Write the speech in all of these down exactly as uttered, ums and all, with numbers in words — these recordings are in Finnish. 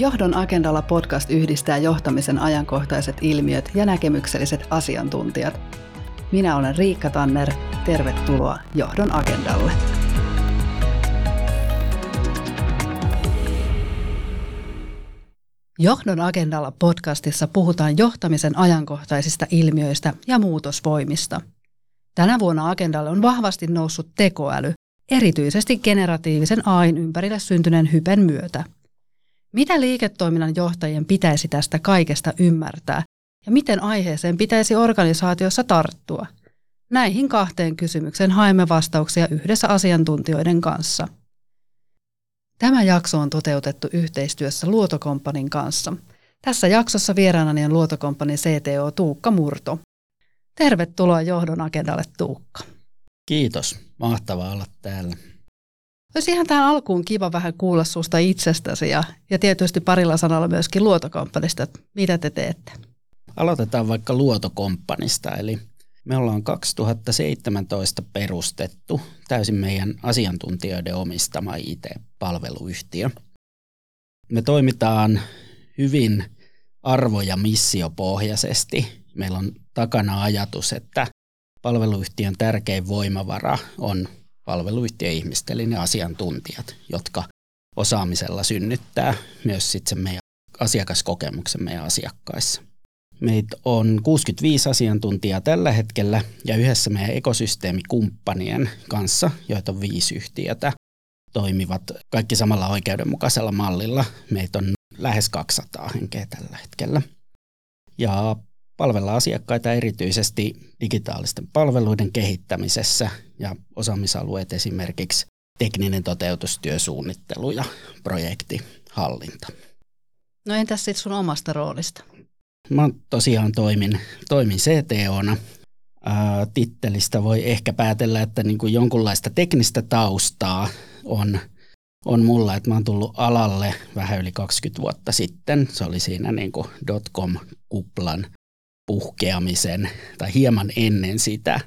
Johdon agendalla podcast yhdistää johtamisen ajankohtaiset ilmiöt ja näkemykselliset asiantuntijat. Minä olen Riikka Tanner. Tervetuloa Johdon agendalle. Johdon agendalla podcastissa puhutaan johtamisen ajankohtaisista ilmiöistä ja muutosvoimista. Tänä vuonna agendalle on vahvasti noussut tekoäly, erityisesti generatiivisen A I:n ympärille syntyneen hypen myötä. Mitä liiketoiminnan johtajien pitäisi tästä kaikesta ymmärtää ja miten aiheeseen pitäisi organisaatiossa tarttua? Näihin kahteen kysymykseen haemme vastauksia yhdessä asiantuntijoiden kanssa. Tämä jakso on toteutettu yhteistyössä Luoto Companyn kanssa. Tässä jaksossa vieraanani on Luoto Companyn C T O Tuukka Murto. Tervetuloa Johdon agendalle, Tuukka. Kiitos. Mahtavaa olla täällä. Olisi ihan tähän alkuun kiva vähän kuulla susta itsestäsi ja, ja tietysti parilla sanalla myöskin Luoto Companysta, mitä te teette. Aloitetaan vaikka Luoto Companysta, eli me ollaan kaksituhattaseitsemäntoista perustettu täysin meidän asiantuntijoiden omistama I T-palveluyhtiö. Me toimitaan hyvin arvo- ja missiopohjaisesti. Meillä on takana ajatus, että palveluyhtiön tärkein voimavara on palveluyhtiön ihmiset, eli ne asiantuntijat, jotka osaamisella synnyttää myös sitten sen meidän asiakaskokemuksen meidän asiakkaissa. Meitä on kuusikymmentäviisi asiantuntijaa tällä hetkellä ja yhdessä meidän ekosysteemikumppanien kanssa, joita on viisi yhtiötä, toimivat kaikki samalla oikeudenmukaisella mallilla. Meitä on lähes kaksisataa henkeä tällä hetkellä. Ja palvellaan asiakkaita erityisesti digitaalisten palveluiden kehittämisessä ja osaamisalueet esimerkiksi tekninen toteutustyösuunnittelu ja projektihallinta. No entäs sitten sun omasta roolista? Mä tosiaan toimin, toimin C T O:na. Ää, tittelistä voi ehkä päätellä, että niin kuin jonkunlaista teknistä taustaa on, on mulla. Että mä oon tullut alalle vähän yli kaksikymmentä vuotta sitten. Se oli siinä niin kuin dotcom-kuplan puhkeamisen tai hieman ennen sitä.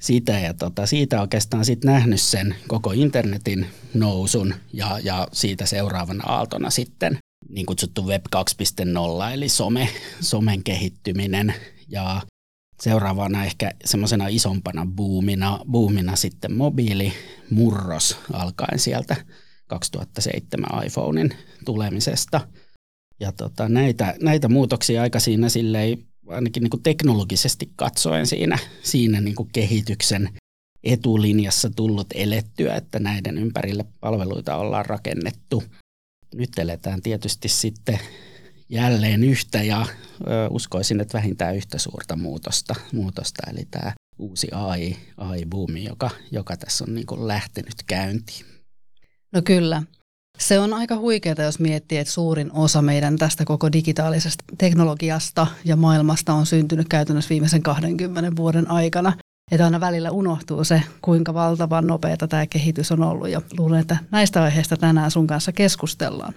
sitä ja tota, siitä oikeastaan sit nähnyt sen koko internetin nousun ja, ja siitä seuraavana aaltona sitten niin kutsuttu web kaksi piste nolla, eli some, somen kehittyminen, ja seuraavana ehkä semmoisena isompana boomina, boomina sitten mobiilimurros alkaen sieltä kaksituhattaseitsemän iPhonein tulemisesta. Ja tota, näitä, näitä muutoksia aika siinä silleen, ainakin niin kuin teknologisesti katsoen siinä, siinä niin kuin kehityksen etulinjassa tullut elettyä, että näiden ympärille palveluita ollaan rakennettu. Nyt eletään tietysti sitten jälleen yhtä ja ö, uskoisin, että vähintään yhtä suurta muutosta, muutosta eli tämä uusi A I-buumi, joka, joka tässä on niin kuin lähtenyt käyntiin. No kyllä. Se on aika huikeaa, jos miettii, että suurin osa meidän tästä koko digitaalisesta teknologiasta ja maailmasta on syntynyt käytännössä viimeisen kaksikymmentä vuoden aikana. Että aina välillä unohtuu se, kuinka valtavan nopeata tämä kehitys on ollut, ja luulen, että näistä aiheista tänään sun kanssa keskustellaan.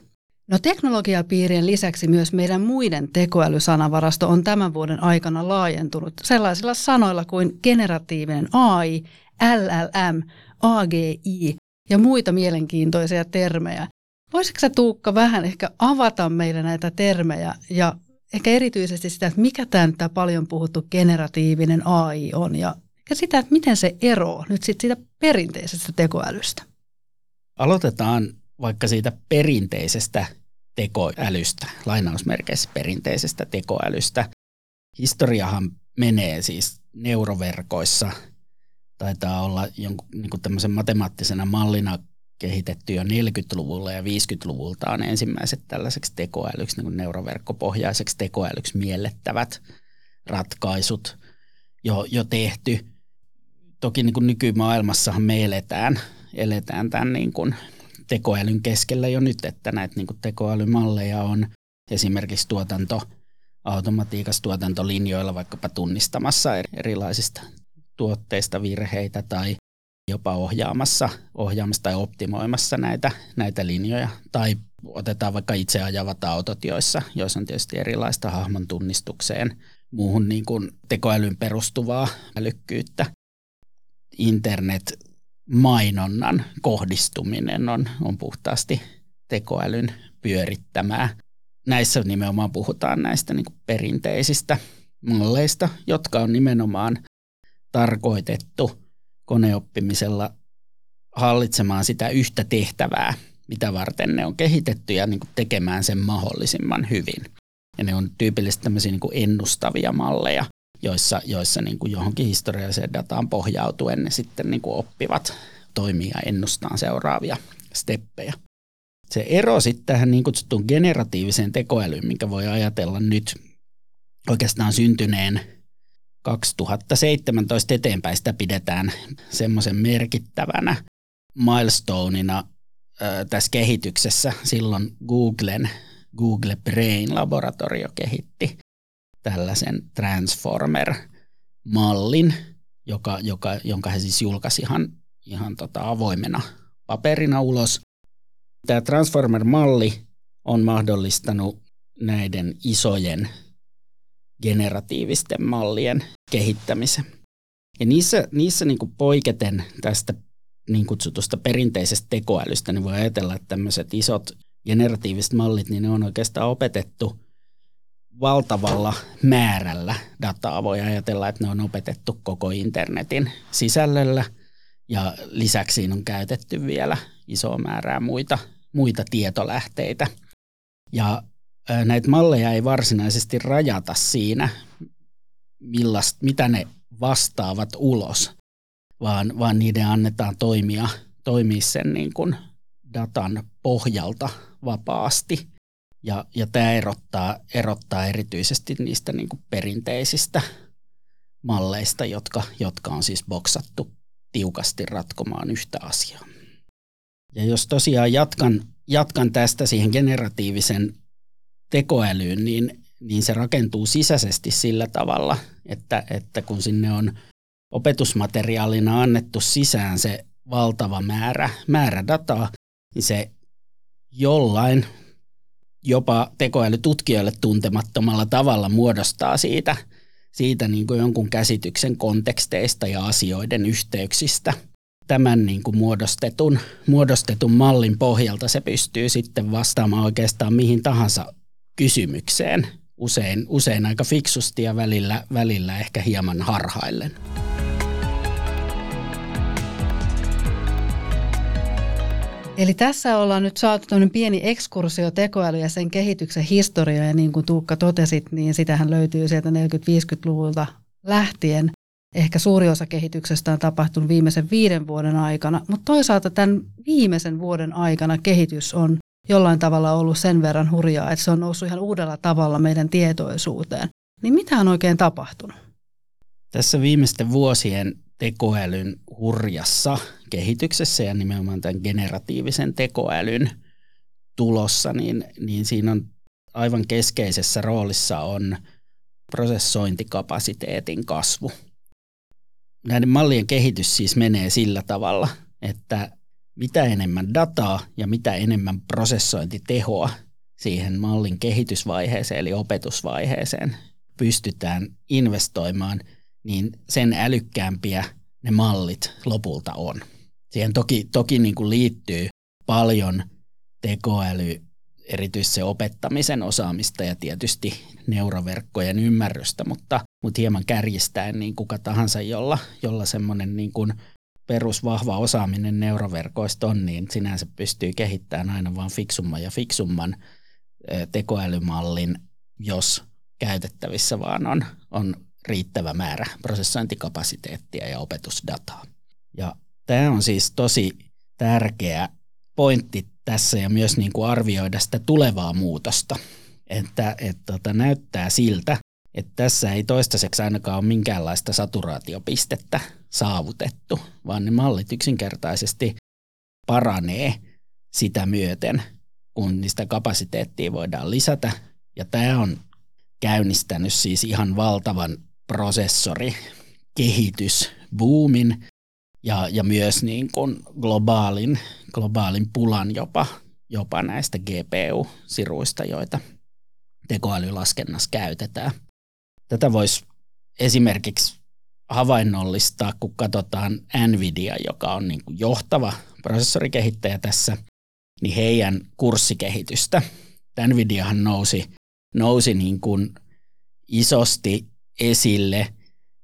No teknologiapiirien lisäksi myös meidän muiden tekoälysanavarasto on tämän vuoden aikana laajentunut sellaisilla sanoilla kuin generatiivinen A I, L L M, A G I ja muita mielenkiintoisia termejä. Voisitko sä, Tuukka, vähän ehkä avata meille näitä termejä ja ehkä erityisesti sitä, että mikä tämä nyt tämä paljon puhuttu generatiivinen A I on ja Ja sitä, että miten se eroaa nyt sit siitä perinteisestä tekoälystä? Aloitetaan vaikka siitä perinteisestä tekoälystä, lainausmerkeissä perinteisestä tekoälystä. Historiahan menee siis neuroverkoissa. Taitaa olla jonkun niin tämmöisen matemaattisena mallina kehitetty jo neljäkymmentäluvulla ja viisikymmentäluvulta on ensimmäiset tällaiseksi tekoälyksi, niin neuroverkkopohjaiseksi tekoälyksi miellettävät ratkaisut jo, jo tehty. Toki niin kuin nykymaailmassahan me eletään, eletään tämän niin kuin tekoälyn keskellä jo nyt, että näitä niin kuin tekoälymalleja on esimerkiksi tuotanto, automatiikassa tuotantolinjoilla vaikkapa tunnistamassa erilaisista tuotteista virheitä tai jopa ohjaamassa, ohjaamassa tai optimoimassa näitä, näitä linjoja. Tai otetaan vaikka itse ajavat autot, joissa, joissa on tietysti erilaista hahmon tunnistukseen, muuhun niin kuin tekoälyn perustuvaa älykkyyttä. Internet-mainonnan kohdistuminen on, on puhtaasti tekoälyn pyörittämää. Näissä nimenomaan puhutaan näistä niin kuin perinteisistä malleista, jotka on nimenomaan tarkoitettu koneoppimisella hallitsemaan sitä yhtä tehtävää, mitä varten ne on kehitetty ja niin kuin tekemään sen mahdollisimman hyvin. Ja ne on tyypillisesti tämmöisiä niin kuin ennustavia malleja, joissa, joissa niin kuin johonkin historialliseen dataan pohjautuen ne sitten niin kuin oppivat toimia ja ennustaan seuraavia steppejä. Se ero sitten tähän niin kutsuttuun generatiiviseen tekoälyyn, minkä voi ajatella nyt oikeastaan syntyneen kaksituhattaseitsemäntoista eteenpäin, sitä pidetään semmoisen merkittävänä milestoneina äh, tässä kehityksessä. Silloin Googlen Google Brain-laboratorio kehitti tällaisen Transformer-mallin, joka, joka, jonka he siis julkaisi ihan, ihan tota avoimena paperina ulos. Tämä Transformer-malli on mahdollistanut näiden isojen generatiivisten mallien kehittämisen. Ja niissä, niissä niin kuin poiketen tästä niin kutsutusta perinteisestä tekoälystä, niin voi ajatella, että tämmöiset isot generatiiviset mallit, niin ne on oikeastaan opetettu valtavalla määrällä dataa. Voi ajatella, että ne on opetettu koko internetin sisällöllä ja lisäksi siinä on käytetty vielä isoa määrää muita, muita tietolähteitä. Ja näitä malleja ei varsinaisesti rajata siinä, millast, mitä ne vastaavat ulos, vaan, vaan niiden annetaan toimia, toimia sen niin kuin datan pohjalta vapaasti. Ja, ja tämä erottaa, erottaa erityisesti niistä niin kuin perinteisistä malleista, jotka, jotka on siis boksattu tiukasti ratkomaan yhtä asiaa. Ja jos tosiaan jatkan, jatkan tästä siihen generatiivisen tekoälyyn, niin, niin se rakentuu sisäisesti sillä tavalla, että, että kun sinne on opetusmateriaalina annettu sisään se valtava määrä, määrä dataa, niin se jollain jopa tekoälytutkijoille tuntemattomalla tavalla muodostaa siitä, siitä niin kuin jonkun käsityksen konteksteista ja asioiden yhteyksistä. Tämän niin kuin muodostetun, muodostetun mallin pohjalta se pystyy sitten vastaamaan oikeastaan mihin tahansa kysymykseen, usein, usein aika fiksusti ja välillä, välillä ehkä hieman harhaillen. Eli tässä ollaan nyt saatu tämmöinen pieni ekskursio tekoäly ja sen kehityksen historiaa, ja niin kuin Tuukka totesit, niin sitähän löytyy sieltä neljäkymmentä-viisikymmentäluvulta lähtien. Ehkä suuri osa kehityksestä on tapahtunut viimeisen viiden vuoden aikana, mutta toisaalta tämän viimeisen vuoden aikana kehitys on jollain tavalla ollut sen verran hurjaa, että se on noussut ihan uudella tavalla meidän tietoisuuteen. Niin mitä on oikein tapahtunut? Tässä viimeisten vuosien tekoälyn hurjassa kehityksessä ja nimenomaan tämän generatiivisen tekoälyn tulossa, niin, niin siinä on aivan keskeisessä roolissa on prosessointikapasiteetin kasvu. Näiden mallien kehitys siis menee sillä tavalla, että mitä enemmän dataa ja mitä enemmän prosessointitehoa siihen mallin kehitysvaiheeseen eli opetusvaiheeseen pystytään investoimaan, niin sen älykkäämpiä ne mallit lopulta on. Siihen toki, toki niin kuin liittyy paljon tekoäly, erityisesti se opettamisen osaamista ja tietysti neuroverkkojen ymmärrystä, mutta, mutta hieman kärjistäen niin kuka tahansa, jolla, jolla semmoinen niin kuin perusvahva osaaminen neuroverkoista on, niin sinänsä pystyy kehittämään aina vaan fiksumman ja fiksumman tekoälymallin, jos käytettävissä vaan on, on riittävä määrä prosessointikapasiteettia ja opetusdataa. Ja tämä on siis tosi tärkeä pointti tässä ja myös niin kuin arvioida sitä tulevaa muutosta, että et, tota, näyttää siltä, että tässä ei toistaiseksi ainakaan ole minkäänlaista saturaatiopistettä saavutettu, vaan ne mallit yksinkertaisesti paranee sitä myöten, kun niistä kapasiteettia voidaan lisätä. Ja tämä on käynnistänyt siis ihan valtavan prosessorikehitysbuumin ja, ja myös niin kuin globaalin, globaalin pulan jopa, jopa näistä G P U-siruista, joita tekoälylaskennassa käytetään. Tätä voisi esimerkiksi havainnollistaa, kun katsotaan Nvidia, joka on niin kuin johtava prosessorikehittäjä tässä, niin heidän kurssikehitystä. Nvidiahan nousi, nousi niin kuin isosti esille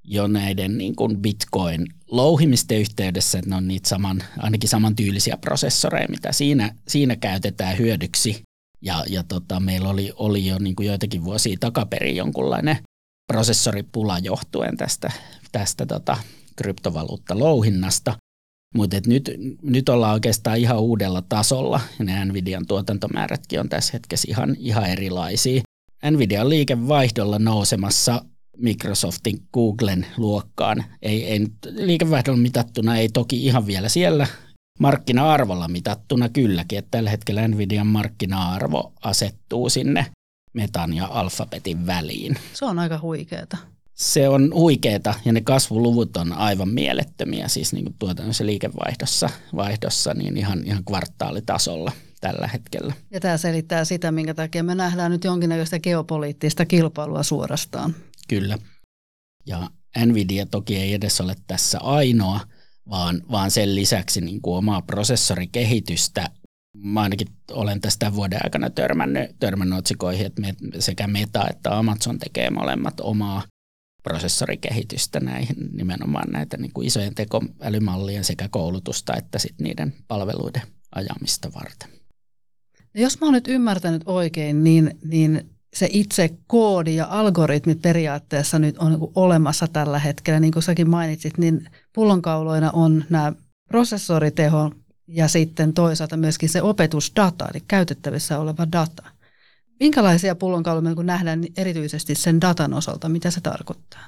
jo näiden niin kuin Bitcoin-louhimisten yhteydessä, että ne on niitä saman, ainakin samantyylisiä prosessoreja, mitä siinä, siinä käytetään hyödyksi. Ja, ja tota, meillä oli, oli jo niin kuin joitakin vuosia takaperin jonkunlainen prosessoripula johtuen tästä, tästä tota, kryptovaluuttalouhinnasta. Mutta nyt, nyt ollaan oikeastaan ihan uudella tasolla, ja ne Nvidian tuotantomäärätkin on tässä hetkessä ihan, ihan erilaisia. Nvidian liikevaihdolla nousemassa Microsoftin, Googlen luokkaan. Ei, ei, liikevaihdolla mitattuna ei toki ihan vielä siellä, markkina-arvolla mitattuna kylläkin, että tällä hetkellä Nvidian markkina-arvo asettuu sinne Metan ja Alphabetin väliin. Se on aika huikeeta. Se on huikeeta ja ne kasvuluvut on aivan mielettömiä, siis niin kuin tuotannossa liikevaihdossa vaihdossa, niin ihan, ihan kvartaalitasolla tällä hetkellä. Ja tämä selittää sitä, minkä takia me nähdään nyt jonkinnäköistä geopoliittista kilpailua suorastaan. Kyllä. Ja Nvidia toki ei edes ole tässä ainoa, vaan, vaan sen lisäksi niin kuin omaa prosessorikehitystä. Mä ainakin olen tästä vuoden aikana törmännyt, törmännyt otsikoihin, että me, sekä Meta että Amazon tekee molemmat omaa prosessorikehitystä näihin, nimenomaan näitä niin kuin isojen tekoälymallien sekä koulutusta että sit niiden palveluiden ajamista varten. Jos mä oon nyt ymmärtänyt oikein, niin, niin se itse koodi ja algoritmit periaatteessa nyt on niin kuin olemassa tällä hetkellä. Niin kuin säkin mainitsit, niin pullonkauloina on nämä prosessoriteho ja sitten toisaalta myöskin se opetusdata, eli käytettävissä oleva data. Minkälaisia pullonkauloja kun nähdään erityisesti sen datan osalta? Mitä se tarkoittaa?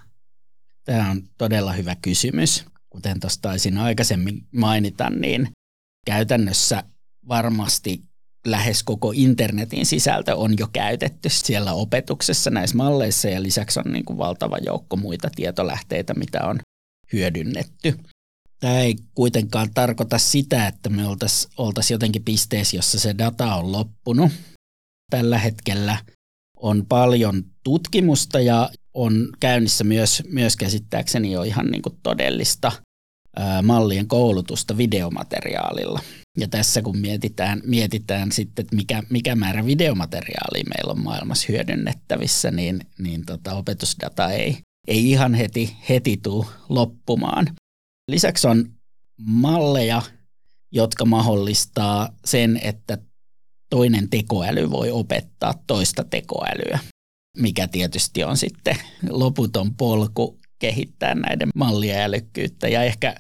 Tämä on todella hyvä kysymys. Kuten tuossa taisin aikaisemmin mainita, niin käytännössä varmasti lähes koko internetin sisältö on jo käytetty siellä opetuksessa näissä malleissa ja lisäksi on niin kuin valtava joukko muita tietolähteitä, mitä on hyödynnetty. Tämä ei kuitenkaan tarkoita sitä, että me oltaisiin oltaisi jotenkin pisteessä, jossa se data on loppunut. Tällä hetkellä on paljon tutkimusta ja on käynnissä myös, myös käsittääkseni jo ihan niin kuin todellista ää, mallien koulutusta videomateriaalilla. Ja tässä kun mietitään, mietitään sitten, että mikä, mikä määrä videomateriaalia meillä on maailmassa hyödynnettävissä, niin, niin tota, opetusdata ei, ei ihan heti, heti tule loppumaan. Lisäksi on malleja, jotka mahdollistaa sen, että toinen tekoäly voi opettaa toista tekoälyä, mikä tietysti on sitten loputon polku kehittää näiden mallien älykkyyttä ja ehkä,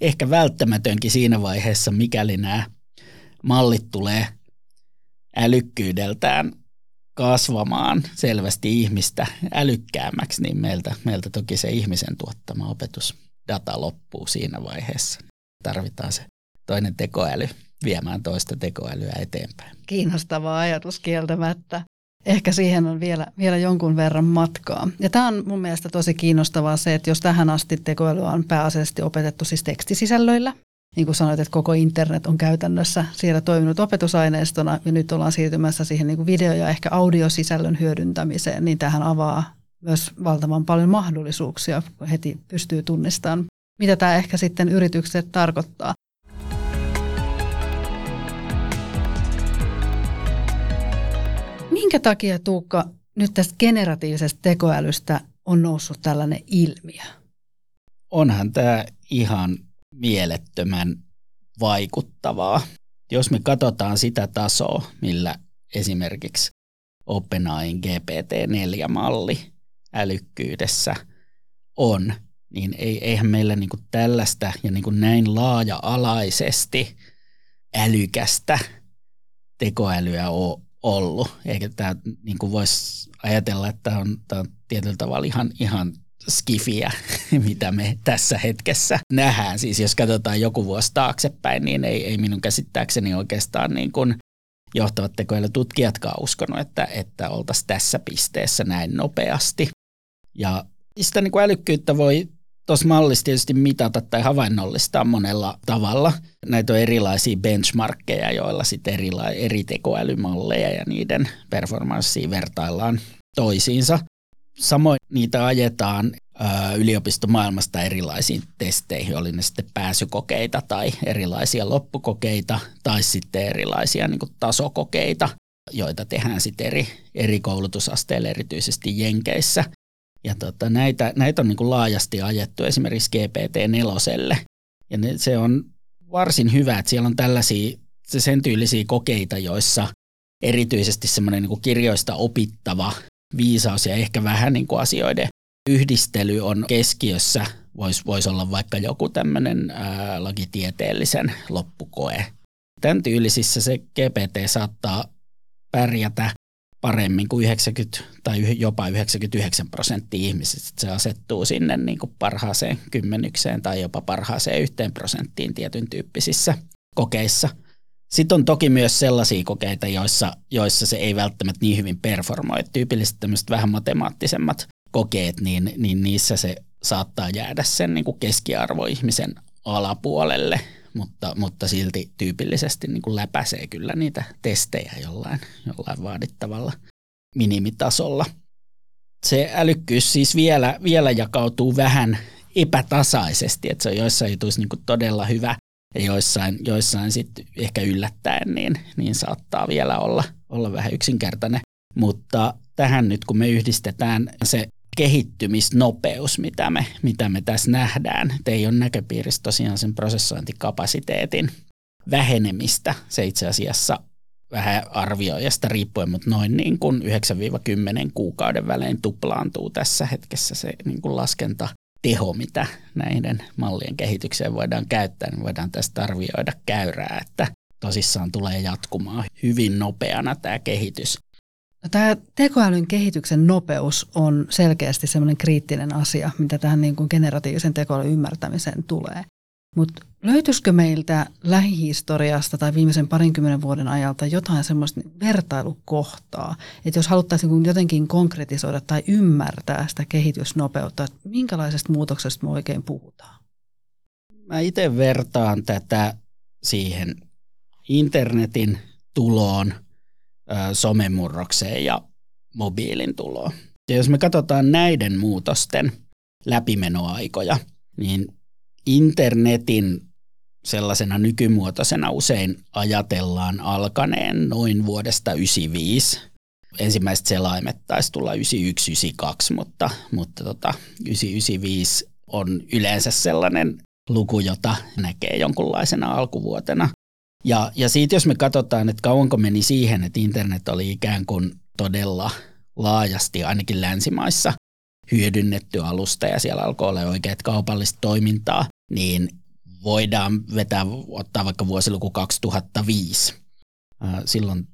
ehkä välttämätönkin siinä vaiheessa, mikäli nämä mallit tulee älykkyydeltään kasvamaan selvästi ihmistä älykkäämmäksi, niin meiltä, meiltä toki se ihmisen tuottama opetusdata loppuu siinä vaiheessa. Tarvitaan se toinen tekoäly viemään toista tekoälyä eteenpäin. Kiinnostava ajatus kieltämättä. Ehkä siihen on vielä, vielä jonkun verran matkaa. Ja tämä on mun mielestä tosi kiinnostavaa se, että jos tähän asti tekoälyä on pääasiallisesti opetettu siis tekstisisällöillä, niin kuin sanoit, että koko internet on käytännössä siellä toiminut opetusaineistona, ja nyt ollaan siirtymässä siihen niin kuin video- ja ehkä audiosisällön hyödyntämiseen, niin tähän avaa myös valtavan paljon mahdollisuuksia, kun heti pystyy tunnistamaan, mitä tämä ehkä sitten yritykset tarkoittaa. Minkä takia, Tuukka, nyt tästä generatiivisesta tekoälystä on noussut tällainen ilmiö? Onhan tämä ihan mielettömän vaikuttavaa. Jos me katsotaan sitä tasoa, millä esimerkiksi OpenAI:n G P T neljä -malli älykkyydessä on, niin eihän meillä niinku tällaista ja niinku näin laaja-alaisesti älykästä tekoälyä ole ollut. Eikä tämä niin kuin voisi ajatella, että on, tämä on tietyllä tavalla ihan, ihan skifiä, mitä me tässä hetkessä nähdään. Siis jos katsotaan joku vuosi taaksepäin, niin ei, ei minun käsittääkseni oikeastaan niin kuin johtavat tekoälytutkijatkaan uskonut, että, että oltaisiin tässä pisteessä näin nopeasti. Ja sitä niin kuin älykkyyttä voi tuossa mallissa tietysti mitata tai havainnollistaa monella tavalla. Näitä on erilaisia benchmarkkeja, joilla sitten erila- eri tekoälymalleja ja niiden performanssia vertaillaan toisiinsa. Samoin niitä ajetaan yliopistomaailmasta erilaisiin testeihin, oli ne sitten pääsykokeita tai erilaisia loppukokeita tai sitten erilaisia niin kuin tasokokeita, joita tehdään sitten eri, eri koulutusasteilla, erityisesti Jenkeissä. Ja tota, näitä, näitä on niin kuin laajasti ajettu esimerkiksi G P T neljälle. Ja ne, se on varsin hyvä, että siellä on tällaisia sen tyylisiä kokeita, joissa erityisesti semmoinen niin kuin kirjoista opittava viisaus ja ehkä vähän niin kuin asioiden yhdistely on keskiössä. Voisi vois olla vaikka joku tämmöinen ää, lakitieteellisen loppukoe. Tämän tyylisissä se G P T saattaa pärjätä paremmin kuin yhdeksänkymmentä tai jopa yhdeksänkymmentäyhdeksän prosenttia ihmisistä. Se asettuu sinne niin kuin parhaaseen kymmenykseen tai jopa parhaaseen yhteen prosenttiin tietyn tyyppisissä kokeissa. Sitten on toki myös sellaisia kokeita, joissa, joissa se ei välttämättä niin hyvin performoi. Tyypillisesti tämmöiset vähän matemaattisemmat kokeet, niin, niin niissä se saattaa jäädä sen niin kuin keskiarvoihmisen alapuolelle, mutta, mutta silti tyypillisesti niin kuin läpäisee kyllä niitä testejä jollain, jollain vaadittavalla minimitasolla. Se älykkyys siis vielä, vielä jakautuu vähän epätasaisesti, että se on joissain jutuissa niin kuin todella hyvä ja joissain, joissain sitten ehkä yllättäen niin, niin saattaa vielä olla, olla vähän yksinkertainen, mutta tähän nyt, kun me yhdistetään se kehittymisnopeus, mitä me, mitä me tässä nähdään. Ei ole näköpiirissä tosiaan sen prosessointikapasiteetin vähenemistä. Se itse asiassa vähän arvioijasta riippuen, mutta noin niin kuin yhdeksän kymmenen kuukauden välein tuplaantuu tässä hetkessä se niin kuin laskentateho, mitä näiden mallien kehitykseen voidaan käyttää. Niin voidaan tästä arvioida käyrää, että tosissaan tulee jatkumaan hyvin nopeana tämä kehitys. Tämä tekoälyn kehityksen nopeus on selkeästi semmoinen kriittinen asia, mitä tähän niin kuin generatiivisen tekoälyn ymmärtämiseen tulee. Mutta löytyisikö meiltä lähihistoriasta tai viimeisen parinkymmenen vuoden ajalta jotain semmoista vertailukohtaa, että jos haluttaisiin jotenkin konkretisoida tai ymmärtää sitä kehitysnopeutta, että minkälaisesta muutoksesta me oikein puhutaan? Mä itse vertaan tätä siihen internetin tuloon, somemurrokseen ja mobiilin tuloon. Ja jos me katsotaan näiden muutosten läpimenoaikoja, niin internetin sellaisena nykymuotoisena usein ajatellaan alkaneen noin vuodesta yhdeksänkymmentäviisi. Ensimmäiset selaimet taisi tulla yhdeksänkymmentäyksi yhdeksänkymmentäkaksi, mutta, mutta tota, yhdeksänkymmentäyhdeksän yhdeksänkymmentäviisi on yleensä sellainen luku, jota näkee jonkunlaisena alkuvuotena. Ja, ja siitä jos me katsotaan, että kauanko meni siihen, että internet oli ikään kuin todella laajasti ainakin länsimaissa hyödynnetty alusta ja siellä alkoi olla oikeat kaupallista toimintaa, niin voidaan vetää, ottaa vaikka vuosiluku kaksituhattaviisi. Silloin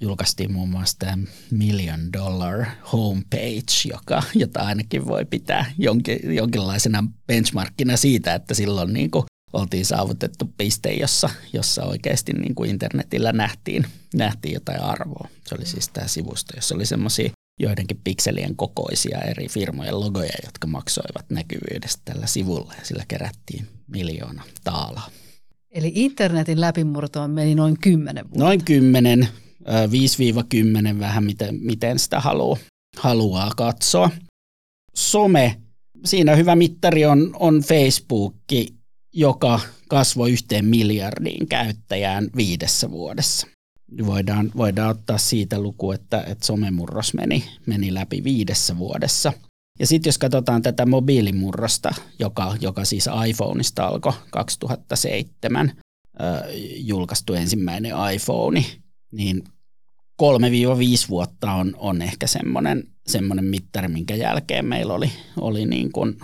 julkaistiin muun muassa tämä Million Dollar Homepage, joka, jota ainakin voi pitää jonkin, jonkinlaisena benchmarkkina siitä, että silloin niin kuin oltiin saavutettu piste, jossa, jossa oikeasti niin kuin internetillä nähtiin, nähtiin jotain arvoa. Se oli siis tämä sivusto, jossa oli semmoisia joidenkin pikselien kokoisia eri firmojen logoja, jotka maksoivat näkyvyydestä tällä sivulla ja sillä kerättiin miljoona taalaa. Eli internetin läpimurtoon meni noin kymmenen vuotta. Noin kymmenen, viisi kymmenen vähän miten, miten sitä haluaa, haluaa katsoa. Some, siinä hyvä mittari on, on Facebookki, joka kasvoi yhteen miljardiin käyttäjään viidessä vuodessa. Voidaan, voidaan ottaa siitä luku, että, että somemurros meni, meni läpi viidessä vuodessa. Ja sitten jos katsotaan tätä mobiilimurrosta, joka, joka siis iPhoneista alkoi kaksituhattaseitsemän, äh, julkaistu ensimmäinen iPhone, niin kolme viisi vuotta on, on ehkä semmoinen, semmoinen mittari, minkä jälkeen meillä oli, oli niin kuin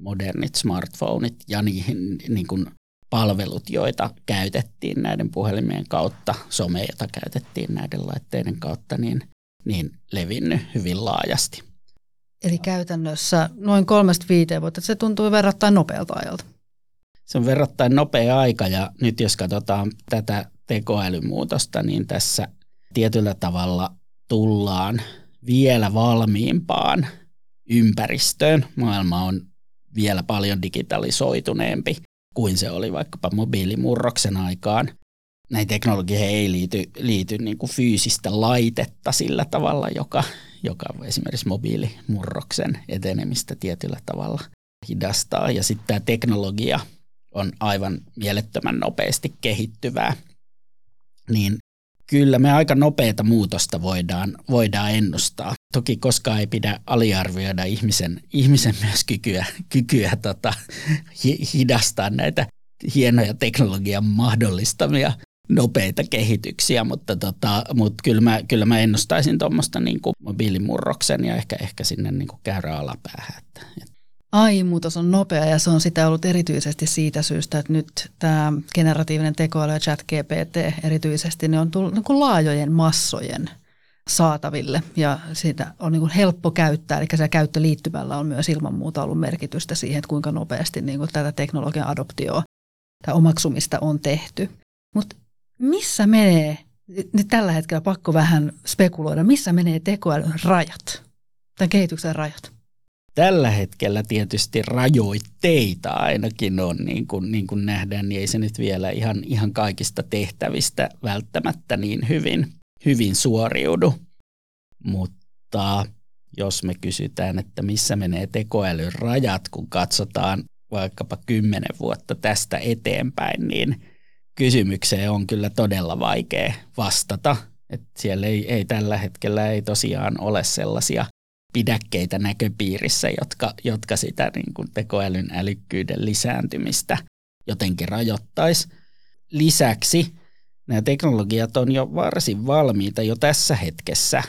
modernit smartphoneit ja niihin niin kuin palvelut, joita käytettiin näiden puhelimien kautta, some, jota käytettiin näiden laitteiden kautta, niin, niin levinnyt hyvin laajasti. Eli käytännössä noin kolmesta viiteen vuotta, se tuntuu verrattain nopealta ajalta. Se on verrattain nopea aika ja nyt jos katsotaan tätä tekoälymuutosta, niin tässä tietyllä tavalla tullaan vielä valmiimpaan ympäristöön. Maailma on vielä paljon digitalisoituneempi kuin se oli vaikkapa mobiilimurroksen aikaan. näihin teknologioihin ei liity, liity niin kuin fyysistä laitetta sillä tavalla, joka, joka esimerkiksi mobiilimurroksen etenemistä tietyllä tavalla hidastaa. Ja sitten tämä teknologia on aivan mielettömän nopeasti kehittyvää. Niin kyllä me aika nopeata muutosta voidaan, voidaan ennustaa. Toki koskaan ei pidä aliarvioida ihmisen, ihmisen myös kykyä, kykyä tota, hidastaa näitä hienoja teknologian mahdollistamia nopeita kehityksiä, mutta, tota, mutta kyllä, mä, kyllä mä ennustaisin tuommoista niin kuin mobiilimurroksen ja ehkä, ehkä sinne niin kuin käyrä alapäähän. A I muutos on nopea ja se on sitä ollut erityisesti siitä syystä, että nyt tämä generatiivinen tekoäly ja chat G P T erityisesti, ne on tullut niin kuin laajojen massojen saataville ja sitä on niin kuin helppo käyttää, eli se käyttöliittymällä on myös ilman muuta ollut merkitystä siihen, että kuinka nopeasti niin kuin tätä teknologian adoptioa tai omaksumista on tehty. Mutta missä menee, nyt tällä hetkellä pakko vähän spekuloida, missä menee tekoälyn rajat, tämän kehityksen rajat? Tällä hetkellä tietysti rajoitteita ainakin on, niin kuin, niin kuin nähdään, niin ei se nyt vielä ihan, ihan kaikista tehtävistä välttämättä niin hyvin, hyvin suoriudu. Mutta jos me kysytään, että missä menee tekoälyn rajat, kun katsotaan vaikkapa kymmenen vuotta tästä eteenpäin, niin kysymykseen on kyllä todella vaikea vastata. Et siellä ei, ei tällä hetkellä ei tosiaan ole sellaisia pidäkkeitä näköpiirissä, jotka, jotka sitä niin kuin tekoälyn älykkyyden lisääntymistä jotenkin rajoittaisi. Lisäksi nämä teknologiat on jo varsin valmiita jo tässä hetkessä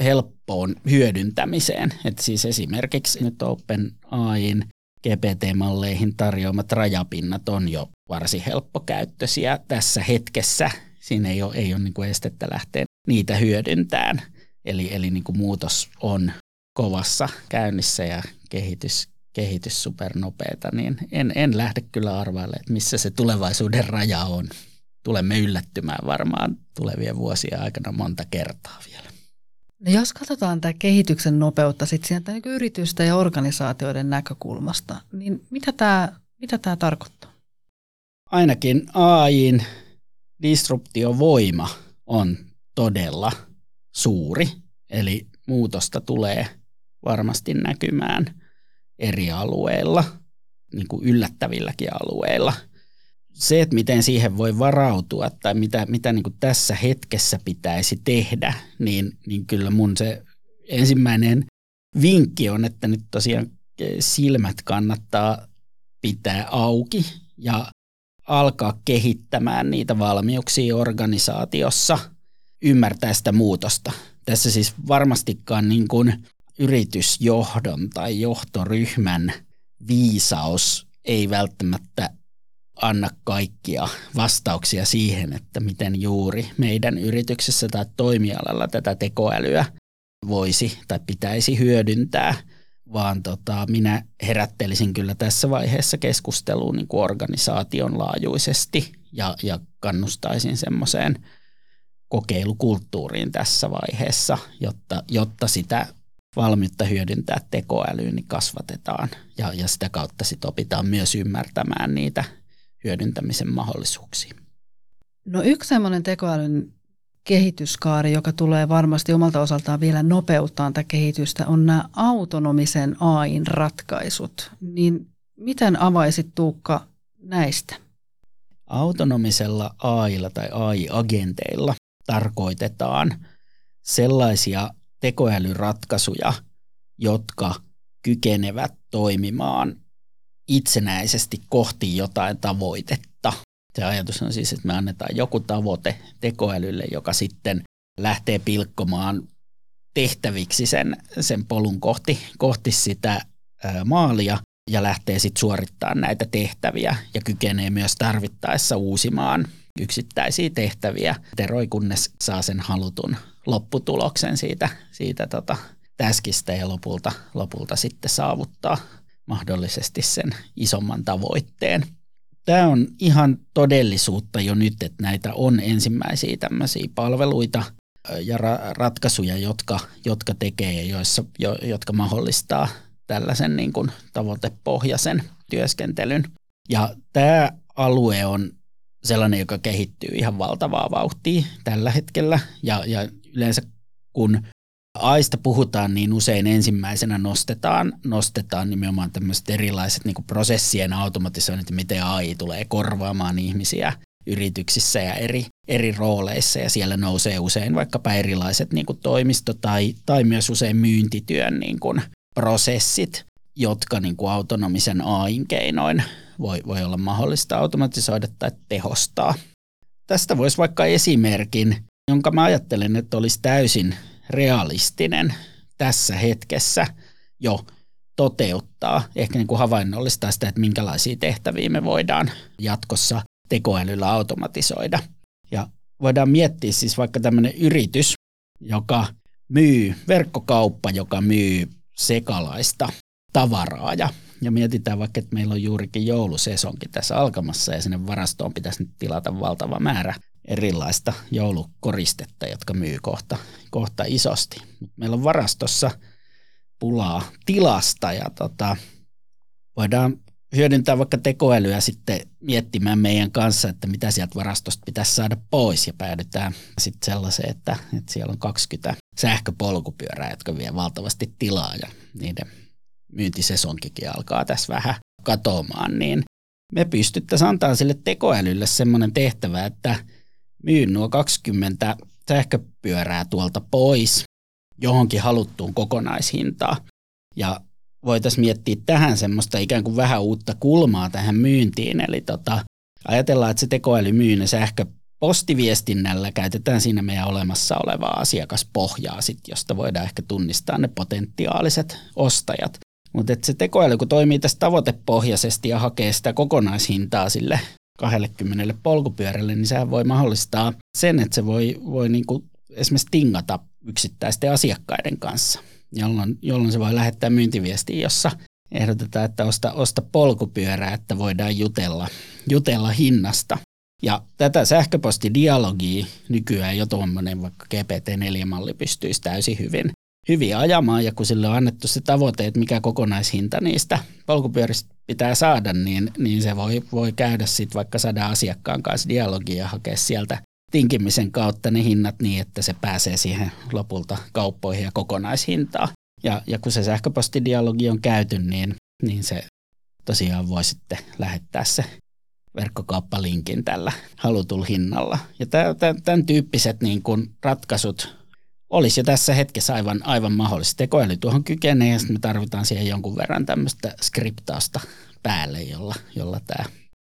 helppoon hyödyntämiseen. Et siis esimerkiksi nyt OpenAI:n G P T-malleihin tarjoamat rajapinnat on jo varsin helppokäyttöisiä tässä hetkessä. Siinä ei ole, ei ole niin kuin estettä lähteä niitä hyödyntämään. Eli, eli niin kuin muutos on kovassa käynnissä ja kehitys, kehitys supernopeata, niin en, en lähde kyllä arvailemaan, että missä se tulevaisuuden raja on. Tulemme yllättymään varmaan tulevien vuosien aikana monta kertaa vielä. No jos katsotaan tämä kehityksen nopeutta sitten sieltä niin yritysten ja organisaatioiden näkökulmasta, niin mitä tämä, mitä tämä tarkoittaa? Ainakin A I:n disruptiovoima on todella suuri, eli muutosta tulee varmasti näkymään eri alueilla, niin kuin yllättävilläkin alueilla. Se, että miten siihen voi varautua tai mitä, mitä niin kuin tässä hetkessä pitäisi tehdä, niin, niin kyllä mun se ensimmäinen vinkki on, että nyt tosiaan silmät kannattaa pitää auki ja alkaa kehittämään niitä valmiuksia organisaatiossa, ymmärtää sitä muutosta. Tässä siis varmastikaan niin kuin yritysjohdon tai johtoryhmän viisaus ei välttämättä anna kaikkia vastauksia siihen, että miten juuri meidän yrityksessä tai toimialalla tätä tekoälyä voisi tai pitäisi hyödyntää, vaan tota, minä herättelisin kyllä tässä vaiheessa keskusteluun niin kuin organisaation laajuisesti ja, ja kannustaisin semmoiseen kokeilukulttuuriin tässä vaiheessa, jotta, jotta sitä valmiutta hyödyntää tekoälyä niin kasvatetaan ja, ja sitä kautta sit opitaan myös ymmärtämään niitä hyödyntämisen mahdollisuuksia. No yksi sellainen tekoälyn kehityskaari, joka tulee varmasti omalta osaltaan vielä nopeuttaan tätä kehitystä, on nämä autonomisen A I:n ratkaisut. Niin miten avaisit, Tuukka, näistä? Autonomisella A I:lla tai A I-agenteilla tarkoitetaan sellaisia tekoälyratkaisuja, jotka kykenevät toimimaan itsenäisesti kohti jotain tavoitetta. Se ajatus on siis, että me annetaan joku tavoite tekoälylle, joka sitten lähtee pilkkomaan tehtäviksi sen, sen polun kohti, kohti sitä maalia ja lähtee sitten suorittamaan näitä tehtäviä ja kykenee myös tarvittaessa uusimaan yksittäisiä tehtäviä, teroi kunnes saa sen halutun lopputuloksen siitä, siitä tota täskistä ja lopulta, lopulta sitten saavuttaa mahdollisesti sen isomman tavoitteen. Tämä on ihan todellisuutta jo nyt, että näitä on ensimmäisiä tämmöisiä palveluita ja ra- ratkaisuja, jotka, jotka tekee ja joissa, jo, jotka mahdollistaa tällaisen niin kuin tavoitepohjaisen työskentelyn. Ja tämä alue on sellainen, joka kehittyy ihan valtavaa vauhtia tällä hetkellä. Ja, ja yleensä kun A I:sta puhutaan, niin usein ensimmäisenä nostetaan, nostetaan nimenomaan tämmöiset erilaiset niin kuin prosessien automatisoinnit, miten A I tulee korvaamaan ihmisiä yrityksissä ja eri, eri rooleissa, ja siellä nousee usein vaikkapa erilaiset niin kuin toimisto- tai, tai myös usein myyntityön niin kuin prosessit, jotka niin kuin autonomisen A I:n keinoin voi, voi olla mahdollista automatisoida tai tehostaa. Tästä voisi vaikka esimerkin, jonka mä ajattelen, että olisi täysin realistinen tässä hetkessä jo toteuttaa, ehkä niin kuin havainnollistaa sitä, että minkälaisia tehtäviä me voidaan jatkossa tekoälyllä automatisoida. Ja voidaan miettiä siis vaikka tämmöinen yritys, joka myy, verkkokauppa, joka myy sekalaista tavaraa. Ja, ja mietitään vaikka, että meillä on juurikin joulusesonkin tässä alkamassa ja sinne varastoon pitäisi nyt tilata valtava määrä erilaista joulukoristetta, jotka myy kohta, kohta isosti. Meillä on varastossa pulaa tilasta ja tota, voidaan hyödyntää vaikka tekoälyä sitten miettimään meidän kanssa, että mitä sieltä varastosta pitäisi saada pois, ja päädytään sitten sellaiseen, että, että siellä on kaksikymmentä sähköpolkupyörää, jotka vie valtavasti tilaa ja niiden myyntisesonkikin alkaa tässä vähän katoamaan, niin me pystyttäisiin antaa sille tekoälylle semmoinen tehtävä, että myy nuo kaksikymmentä sähköpyörää tuolta pois johonkin haluttuun kokonaishintaan. Ja voitaisiin miettiä tähän semmoista ikään kuin vähän uutta kulmaa tähän myyntiin. Eli tota, ajatellaan, että se tekoäly myy ne sähköpostiviestinnällä. Käytetään siinä meidän olemassa olevaa asiakaspohjaa, sit, josta voidaan ehkä tunnistaa ne potentiaaliset ostajat. Mutta se tekoäly, kun toimii tässä tavoitepohjaisesti ja hakee sitä kokonaishintaa sille kaksikymmentä polkupyörälle, niin sehän voi mahdollistaa sen, että se voi, voi niinku esimerkiksi tingata yksittäisten asiakkaiden kanssa, jolloin, jolloin se voi lähettää myyntiviestiä, jossa ehdotetaan, että osta, osta polkupyörää, että voidaan jutella, jutella hinnasta. Ja tätä sähköpostidialogia nykyään jo tuommoinen vaikka G P T neljä malli pystyisi täysin hyvin. Hyvin ajamaan, ja kun sille on annettu se tavoite, että mikä kokonaishinta niistä polkupyöristä pitää saada, niin, niin se voi, voi käydä sitten vaikka sadan asiakkaan kanssa dialogia ja hakea sieltä tinkimisen kautta ne hinnat niin, että se pääsee siihen lopulta kauppoihin ja kokonaishintaan. Ja, ja kun se sähköpostidialogi on käyty, niin, niin se tosiaan voi sitten lähettää se verkkokauppalinkin tällä halutulla hinnalla. Ja tämän, tämän tyyppiset niin kun ratkaisut olisi jo tässä hetkessä aivan, aivan mahdollista. Tekoäly tuohon kykenee, ja sitten me tarvitaan siihen jonkun verran tämmöistä skriptausta päälle, jolla, jolla tämä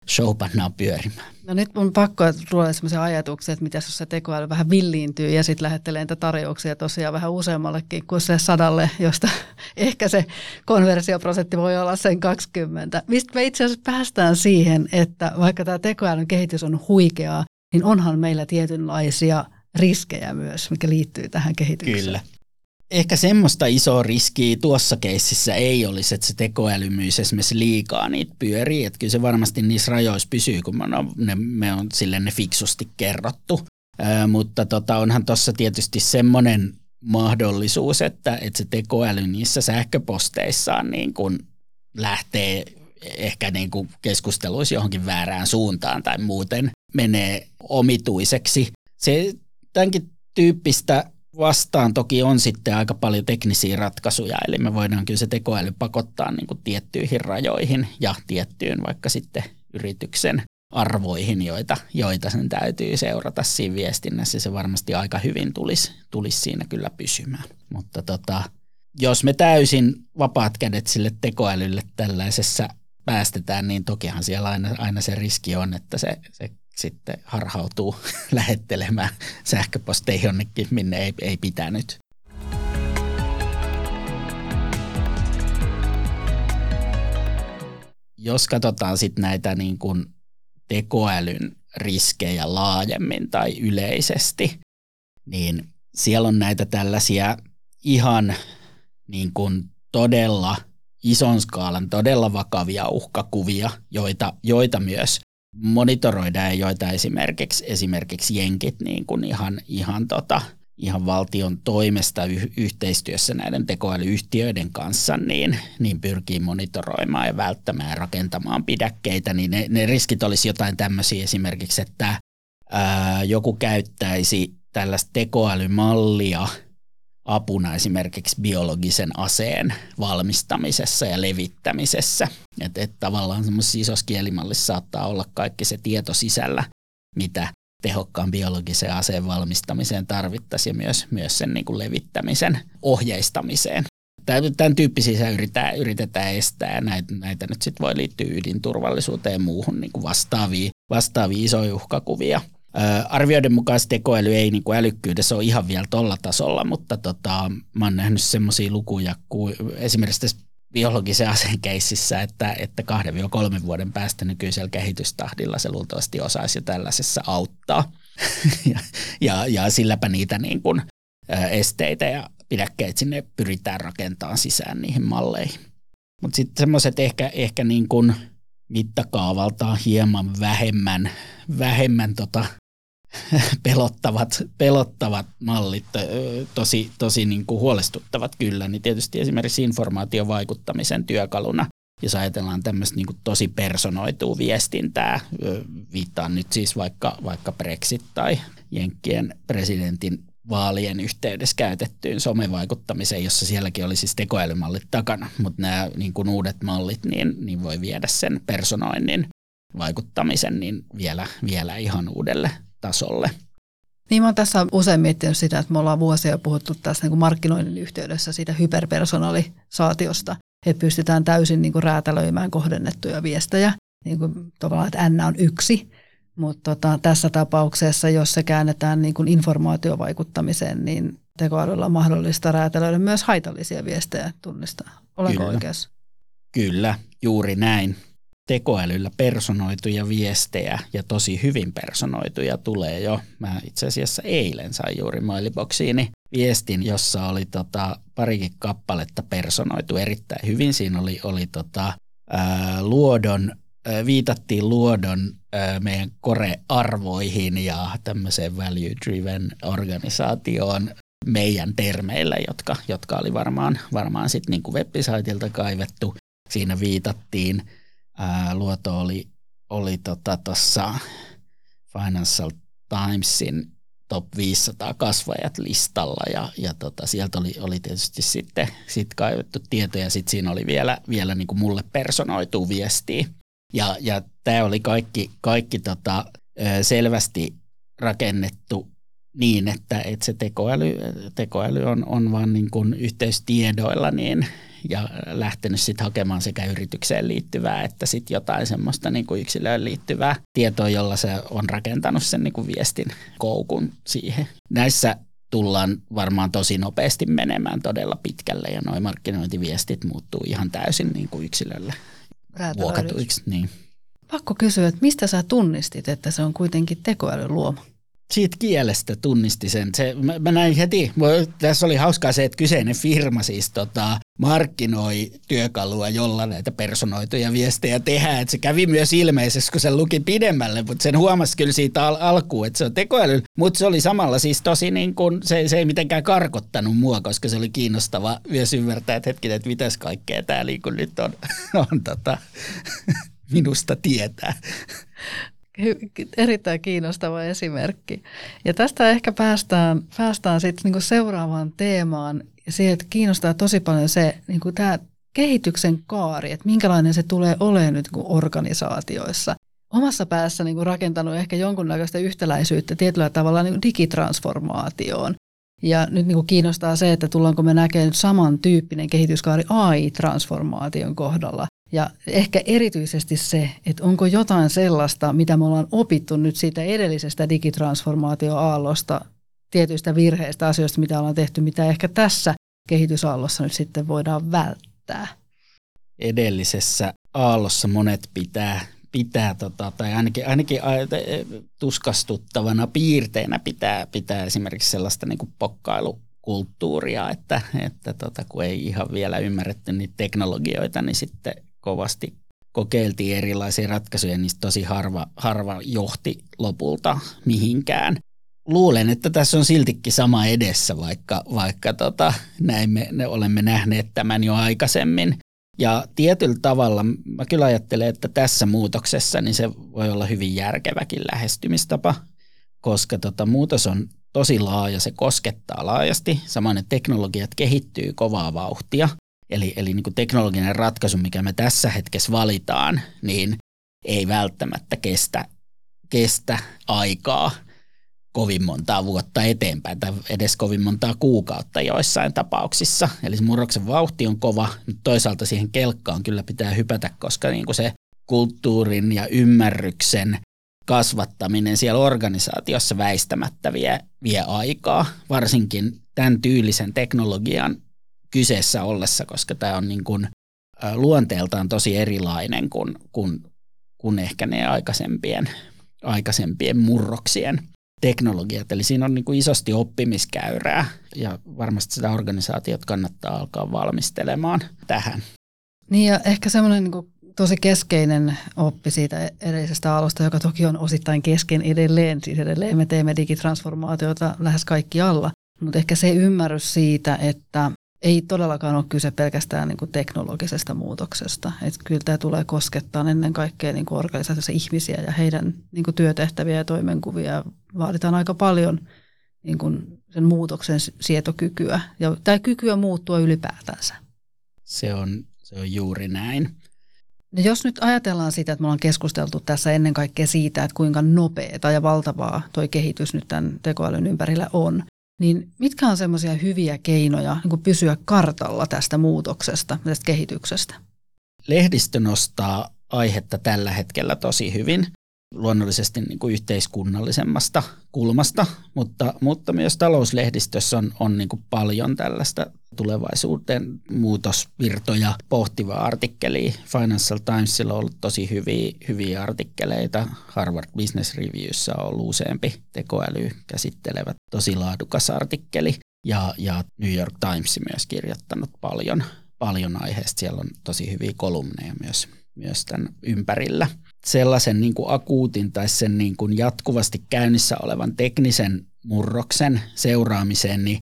show pannaan pyörimään. No nyt on pakko tuoda semmoisia ajatuksia, että mitäs jos se tekoäly vähän villiintyy ja sitten lähettelee niitä tarjouksia tosiaan vähän useammallekin kuin se sadalle, josta ehkä se konversioprosentti voi olla sen kaksikymmentä. Mistä me itse asiassa päästään siihen, että vaikka tämä tekoälyn kehitys on huikeaa, niin onhan meillä tietynlaisia riskejä myös, mikä liittyy tähän kehitykseen. Kyllä. Ehkä semmoista isoa riskiä tuossa keississä ei olisi, että se tekoäly myys esimerkiksi liikaa niitä pyörii. Että kyllä se varmasti niissä rajoissa pysyy, kun me on, ne, me on sille ne fiksusti kerrottu. Ö, mutta tota, onhan tuossa tietysti semmoinen mahdollisuus, että, että se tekoäly niissä sähköposteissaan niin kun lähtee ehkä niin kun keskusteluissa johonkin väärään suuntaan tai muuten menee omituiseksi. Se Tämänkin tyyppistä vastaan toki on sitten aika paljon teknisiä ratkaisuja, eli me voidaan kyllä se tekoäly pakottaa niin kuin tiettyihin rajoihin ja tiettyyn vaikka sitten yrityksen arvoihin, joita, joita sen täytyy seurata siinä viestinnässä. Se varmasti aika hyvin tulisi, tulisi siinä kyllä pysymään. Mutta tota, jos me täysin vapaat kädet sille tekoälylle tällaisessa päästetään, niin tokihan siellä aina, aina se riski on, että se, se sitten harhautuu lähettelemään sähköpostia jonnekin, minne ei, ei pitänyt. Jos katsotaan sitten näitä niin kuin tekoälyn riskejä laajemmin tai yleisesti, niin siellä on näitä tällaisia ihan niin kuin todella ison skaalan, todella vakavia uhkakuvia, joita, joita myös monitoroidaan, joita esimerkiksi, esimerkiksi jenkit niin kuin ihan, ihan tota ihan valtion toimesta y- yhteistyössä näiden tekoälyyhtiöiden kanssa, niin, niin pyrkii monitoroimaan ja välttämään ja rakentamaan pidäkkeitä, niin ne, ne riskit olisi jotain tämmöisiä esimerkiksi, että ää, joku käyttäisi tällaista tekoälymallia apuna esimerkiksi biologisen aseen valmistamisessa ja levittämisessä. Että et tavallaan semmoisessa isossa kielimallissa saattaa olla kaikki se tieto sisällä, mitä tehokkaan biologisen aseen valmistamiseen tarvittaisiin ja myös, myös sen niin kuin levittämisen ohjeistamiseen. Tämän tyyppisiä yritetään, yritetään estää ja näitä, näitä nyt sit voi liittyä ydinturvallisuuteen ja muuhun niin kuin vastaavia, vastaavia isoja uhkakuvia. Ää, arvioiden mukaan tekoäly ei niin kuin älykkyydessä ole ihan vielä tuolla tasolla, mutta tota, mä oon nähnyt semmoisia lukuja kuin esimerkiksi tässä biologisen aseen keississä, että, että kahden ja kolmen vuoden päästä nykyisellä kehitystahdilla se luultavasti osaisi jo tällaisessa auttaa. ja, ja, ja silläpä niitä niin kuin esteitä ja pidäkkeitä sinne pyritään rakentamaan sisään niihin malleihin. Mutta sitten semmoiset ehkä, ehkä niin kuin mittakaavaltaan hieman vähemmän, vähemmän tota pelottavat, pelottavat mallit, tosi, tosi niin kuin huolestuttavat kyllä, niin tietysti esimerkiksi informaatiovaikuttamisen työkaluna, jos ajatellaan tämmöistä niin kuin tosi personoitua viestintää, viittaan nyt siis vaikka, vaikka Brexit tai Jenkkien presidentin vaalien yhteydessä käytettyyn somevaikuttamiseen, jossa sielläkin oli siis tekoälymallit takana, mutta nämä niin kuin uudet mallit niin, niin voi viedä sen personoinnin vaikuttamisen niin vielä, vielä ihan uudelle tasolle. Niin mä oon tässä usein miettinyt sitä, että me ollaan vuosia jo puhuttu tässä niin kuin markkinoinnin yhteydessä siitä hyperpersonalisaatiosta, että pystytään täysin niin kuin räätälöimään kohdennettuja viestejä, niin kuin tavallaan, että N on yksi, mutta tota, tässä tapauksessa, jos se käännetään niin kuin informaatiovaikuttamiseen, niin tekoälyllä on mahdollista räätälöidä myös haitallisia viestejä tunnistaa. Olenko oikeassa? Kyllä, juuri näin. Tekoälyllä personoituja viestejä ja tosi hyvin personoituja tulee jo. Mä itse asiassa eilen sain juuri mailiboksiini viestin, jossa oli tota parikin kappaletta personoitu erittäin hyvin. Siinä oli, oli tota, ää, luodon, ää, viitattiin luodon ää, meidän korearvoihin ja tämmöiseen value-driven organisaatioon meidän termeillä, jotka, jotka oli varmaan, varmaan sitten niin kuin web-saitilta kaivettu. Siinä viitattiin. Ää, Luoto oli, oli tuossa tota, Financial Timesin top viisisataa kasvajat listalla ja, ja tota, sieltä oli, oli tietysti sitten sit kaivettu tietoja ja sitten siinä oli vielä, vielä niin kuin mulle personoituu viestiä. Ja, ja tämä oli kaikki, kaikki tota, selvästi rakennettu niin, että et se tekoäly, tekoäly on, on vaan niin kuin yhteystiedoilla niin ja lähtenyt sitten hakemaan sekä yritykseen liittyvää että sitten jotain semmoista niinku yksilöön liittyvää tietoa, jolla se on rakentanut sen niinku viestin koukun siihen. Näissä tullaan varmaan tosi nopeasti menemään todella pitkälle ja nuo markkinointiviestit muuttuu ihan täysin niinku yksilölle vuokatuiksi. Niin. Pakko kysyä, että mistä sä tunnistit, että se on kuitenkin tekoälyn luoma? Siitä kielestä tunnisti sen. Se, mä, mä näin heti, tässä oli hauskaa se, että kyseinen firma siis tota, markkinoi työkalua, jolla näitä personoituja viestejä tehdään. Et se kävi myös ilmeisesti, kun sen luki pidemmälle, mutta sen huomasi kyllä siitä al- alkuun, että se on tekoäly. Mutta se oli samalla siis tosi, niin kun, se, se ei mitenkään karkottanut mua, koska se oli kiinnostava myös ymmärtää, että hetkinen, että mitäs kaikkea täällä niin kun nyt on, on tota, minusta tietää. Erittäin kiinnostava esimerkki. Ja tästä ehkä päästään, päästään sitten niinku seuraavaan teemaan. Ja siihen, että kiinnostaa tosi paljon se niinku tämä kehityksen kaari, että minkälainen se tulee olemaan nyt niinku organisaatioissa. Omassa päässä niinku rakentanut ehkä jonkunnäköistä yhtäläisyyttä tietyllä tavalla niinku digitransformaatioon. Ja nyt niinku kiinnostaa se, että tullaanko me näkemään nyt samantyyppinen kehityskaari A I-transformaation kohdalla. Ja ehkä erityisesti se, että onko jotain sellaista, mitä me ollaan opittu nyt siitä edellisestä digitransformaatioaallosta, tietyistä virheistä, asioista, mitä ollaan tehty, mitä ehkä tässä kehitysaallossa nyt sitten voidaan välttää. Edellisessä aallossa monet pitää, pitää tota, tai ainakin, ainakin tuskastuttavana piirteinä pitää, pitää esimerkiksi sellaista niin kuin pokkailu. kulttuuria, että, että tota, kun ei ihan vielä ymmärretty niitä teknologioita, niin sitten kovasti kokeiltiin erilaisia ratkaisuja, niin tosi harva, harva johti lopulta mihinkään. luulen, että tässä on siltikin sama edessä, vaikka, vaikka tota, näin me, me olemme nähneet tämän jo aikaisemmin. Ja tietyllä tavalla mä kyllä ajattelen, että tässä muutoksessa niin se voi olla hyvin järkeväkin lähestymistapa, koska tota, muutos on tosi laaja, se koskettaa laajasti. Samoin ne teknologiat kehittyy kovaa vauhtia, eli, eli niin kuin teknologinen ratkaisu, mikä me tässä hetkessä valitaan, niin ei välttämättä kestä, kestä aikaa kovin montaa vuotta eteenpäin tai edes kovin montaa kuukautta joissain tapauksissa. Eli se murroksen vauhti on kova, mutta toisaalta siihen kelkkaan kyllä pitää hypätä, koska niin kuin se kulttuurin ja ymmärryksen kasvattaminen siellä organisaatiossa väistämättä vie, vie aikaa, varsinkin tämän tyylisen teknologian kyseessä ollessa, koska tämä on niin kuin luonteeltaan tosi erilainen kuin, kuin, kuin ehkä ne aikaisempien, aikaisempien murroksien teknologiat. Eli siinä on niin kuin isosti oppimiskäyrää ja varmasti sitä organisaatiot kannattaa alkaa valmistelemaan tähän. Niin ja ehkä semmoinen niin kuin tosi keskeinen oppi siitä edellisestä alusta, joka toki on osittain kesken edelleen. Siis edelleen me teemme digitransformaatiota lähes kaikkialla, mutta ehkä se ymmärrys siitä, että ei todellakaan ole kyse pelkästään niin kuin teknologisesta muutoksesta. Että kyllä tämä tulee koskettaa ennen kaikkea niin kuin organisaatiossa ihmisiä ja heidän niin kuin työtehtäviä ja toimenkuvia. Vaaditaan aika paljon niin kuin sen muutoksen sietokykyä ja tai kykyä muuttua ylipäätänsä. Se on, se on juuri näin. No jos nyt ajatellaan sitä, että me ollaan keskusteltu tässä ennen kaikkea siitä, että kuinka nopeaa ja valtavaa tuo kehitys nyt tämän tekoälyn ympärillä on, niin mitkä on semmoisia hyviä keinoja niin kuin pysyä kartalla tästä muutoksesta, tästä kehityksestä? Lehdistö nostaa aihetta tällä hetkellä tosi hyvin, luonnollisesti niin kuin yhteiskunnallisemmasta kulmasta, mutta, mutta myös talouslehdistössä on, on niin kuin paljon tällaista tulevaisuuteen muutosvirtoja pohtivaa artikkelia. Financial Timesilla on ollut tosi hyviä, hyviä artikkeleita. Harvard Business Reviewssä on ollut useampi tekoäly käsittelevä tosi laadukas artikkeli. Ja, ja New York Times myös kirjoittanut paljon, paljon aiheesta. Siellä on tosi hyviä kolumneja myös, myös tämän ympärillä. Sellaisen niin kuin akuutin tai sen niin kuin jatkuvasti käynnissä olevan teknisen murroksen seuraamiseen, niin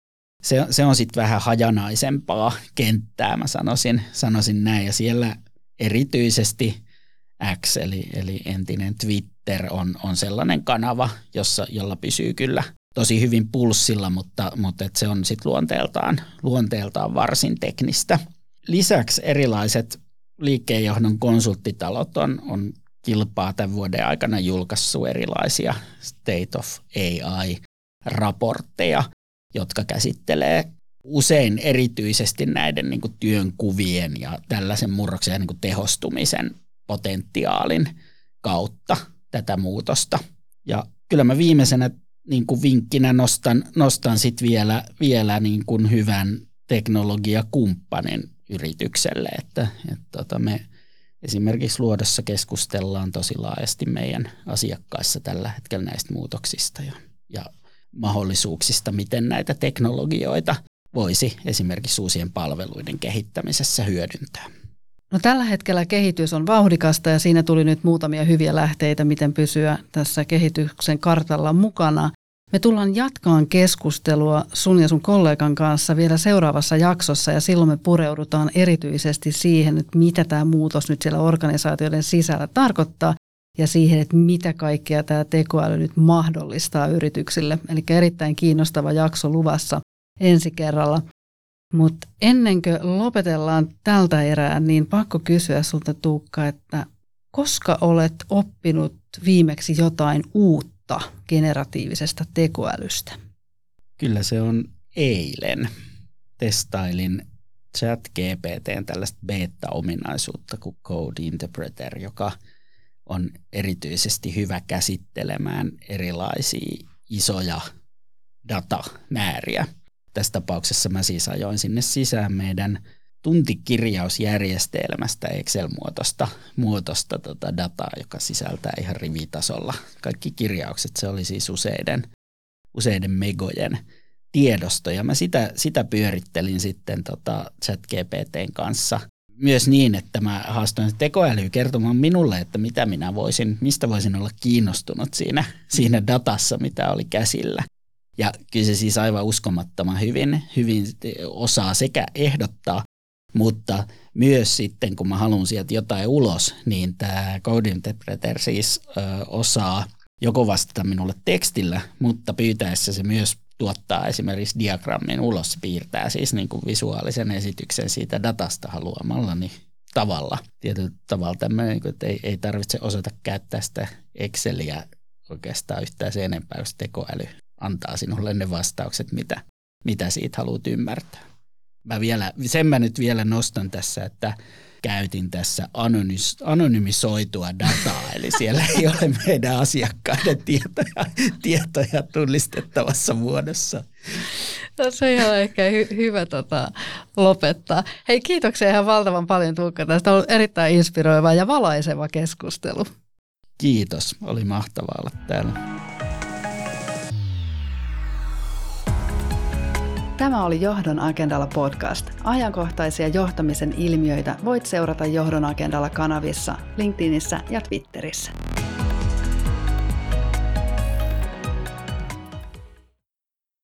Se, se on sitten vähän hajanaisempaa kenttää, mä sanoisin, sanoisin näin. Ja siellä erityisesti X, eli, eli entinen Twitter, on, on sellainen kanava, jossa, jolla pysyy kyllä tosi hyvin pulssilla, mutta, mutta et se on sitten luonteeltaan, luonteeltaan varsin teknistä. Lisäksi erilaiset liikkeenjohdon konsulttitalot on, on kilpaa tämän vuoden aikana julkaissut erilaisia State of A I-raportteja, jotka käsittelee usein erityisesti näiden niin kuin työnkuvien ja tällaisen murroksen ja niin kuin tehostumisen potentiaalin kautta tätä muutosta. Ja kyllä mä viimeisenä niin kuin vinkkinä nostan, nostan sit vielä, vielä niin kuin hyvän teknologiakumppanin yritykselle, että, että tota me esimerkiksi Luodossa keskustellaan tosi laajasti meidän asiakkaissa tällä hetkellä näistä muutoksista ja, ja mahdollisuuksista, miten näitä teknologioita voisi esimerkiksi uusien palveluiden kehittämisessä hyödyntää. No, tällä hetkellä kehitys on vauhdikasta ja siinä tuli nyt muutamia hyviä lähteitä, miten pysyä tässä kehityksen kartalla mukana. Me tullaan jatkaan keskustelua sun ja sun kollegan kanssa vielä seuraavassa jaksossa ja silloin me pureudutaan erityisesti siihen, että mitä tämä muutos nyt siellä organisaatioiden sisällä tarkoittaa ja siihen, että mitä kaikkea tämä tekoäly nyt mahdollistaa yrityksille. Eli erittäin kiinnostava jakso luvassa ensi kerralla. Mutta ennen kuin lopetellaan tältä erää, niin pakko kysyä sulta, Tuukka, että koska olet oppinut viimeksi jotain uutta generatiivisesta tekoälystä? Kyllä se on eilen. Testailin ChatGPTn tällaista beta-ominaisuutta kuin Code Interpreter, joka on erityisesti hyvä käsittelemään erilaisia isoja datamääriä. Tässä tapauksessa mä siis ajoin sinne sisään meidän tuntikirjausjärjestelmästä Excel-muotosta muotosta tota dataa, joka sisältää ihan rivitasolla kaikki kirjaukset. Se oli siis useiden, useiden megojen tiedosto, ja mä sitä, sitä pyörittelin sitten tota ChatGPTn kanssa myös niin, että mä haastoin tekoälyä kertomaan minulle, että mitä minä voisin, mistä voisin olla kiinnostunut siinä, siinä datassa, mitä oli käsillä. Ja kyllä se siis aivan uskomattoman hyvin, hyvin osaa sekä ehdottaa, mutta myös sitten, kun mä haluan sieltä jotain ulos, niin tämä Code Interpreter siis ö, osaa joko vastata minulle tekstillä, mutta pyytäessä se myös tuottaa esimerkiksi diagrammin ulos, piirtää siis niin kuin visuaalisen esityksen siitä datasta haluamallani tavalla. Tietyllä tavalla tämmöinen, niin kuin, että ei, ei tarvitse osata käyttää sitä Exceliä oikeastaan yhtään sen enempää, jos tekoäly antaa sinulle ne vastaukset, mitä, mitä siitä haluat ymmärtää. Mä vielä, sen mä nyt vielä nostan tässä, että käytin tässä anonys, anonymisoitua dataa, eli siellä ei ole meidän asiakkaiden tietoja, tietoja tunnistettavassa muodossa. No, se on ihan ehkä hy- hyvä tota, lopettaa. Hei, kiitoksia ihan valtavan paljon, Tuukka. Tästä on ollut erittäin inspiroiva ja valaiseva keskustelu. Kiitos, oli mahtavaa olla täällä. Tämä oli Johdon agendalla podcast. Ajankohtaisia johtamisen ilmiöitä voit seurata Johdon agendalla kanavissa, LinkedInissä ja Twitterissä.